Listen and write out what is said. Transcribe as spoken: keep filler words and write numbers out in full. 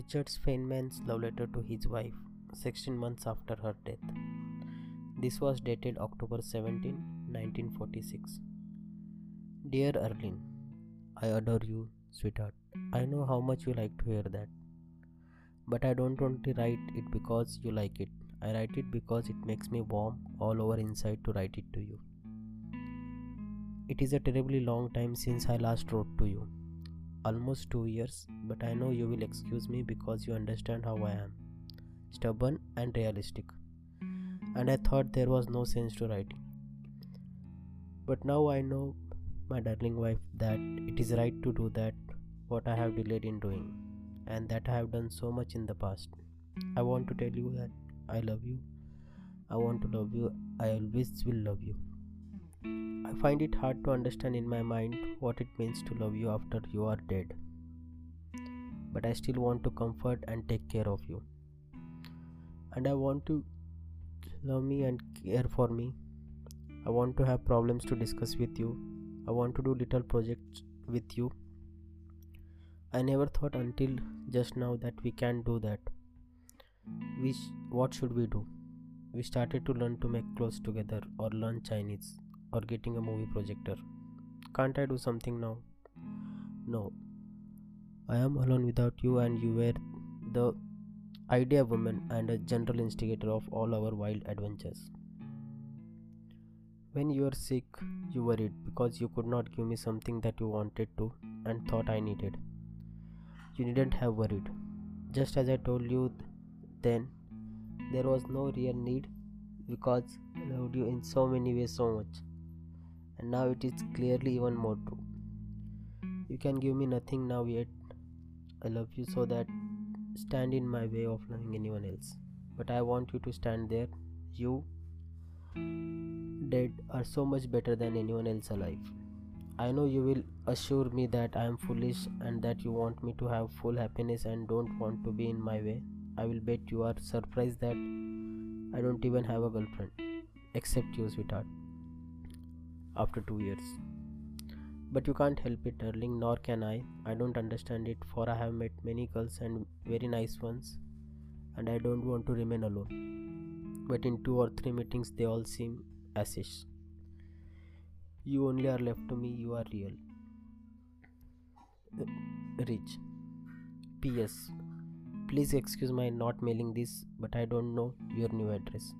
Richard Feynman's love letter to his wife, sixteen months after her death. This was dated October seventeenth, nineteen forty-six. Dear Arline, I adore you, sweetheart. I know how much you like to hear that. But I don't want to write it because you like it. I write it because it makes me warm all over inside to write it to you. It is a terribly long time since I last wrote to you. Almost two years, but I know you will excuse me because you understand how I am. Stubborn and realistic. And I thought there was no sense to writing. But now I know, my darling wife, that it is right to do that what I have delayed in doing, and that I have done so much in the past. I want to tell you that I love you. I want to love you. I always will love you. I find it hard to understand in my mind what it means to love you after you are dead. But I still want to comfort and take care of you. And I want to love me and care for me. I want to have problems to discuss with you. I want to do little projects with you. I never thought until just now that we can do that. We sh- what should we do? We started to learn to make clothes together, or learn Chinese, or getting a movie projector. Can't I do something now? No. I am alone without you, and you were the idea woman and a general instigator of all our wild adventures. When you were sick, you worried because you could not give me something that you wanted to and thought I needed. You needn't have worried. Just as I told you then, there was no real need because I loved you in so many ways so much. And now it is clearly even more true. You can give me nothing now, yet I love you so that stand in my way of loving anyone else. But I want you to stand there. You dead are so much better than anyone else alive. I know you will assure me that I am foolish and that you want me to have full happiness and don't want to be in my way. I will bet you are surprised that I don't even have a girlfriend, except you, sweetheart, after two years. But you can't help it, darling, nor can I. I don't understand it, for I have met many girls and very nice ones, and I don't want to remain alone. But in two or three meetings, they all seem assish. You only are left to me. You are real. Rich. P S Please excuse my not mailing this, but I don't know your new address.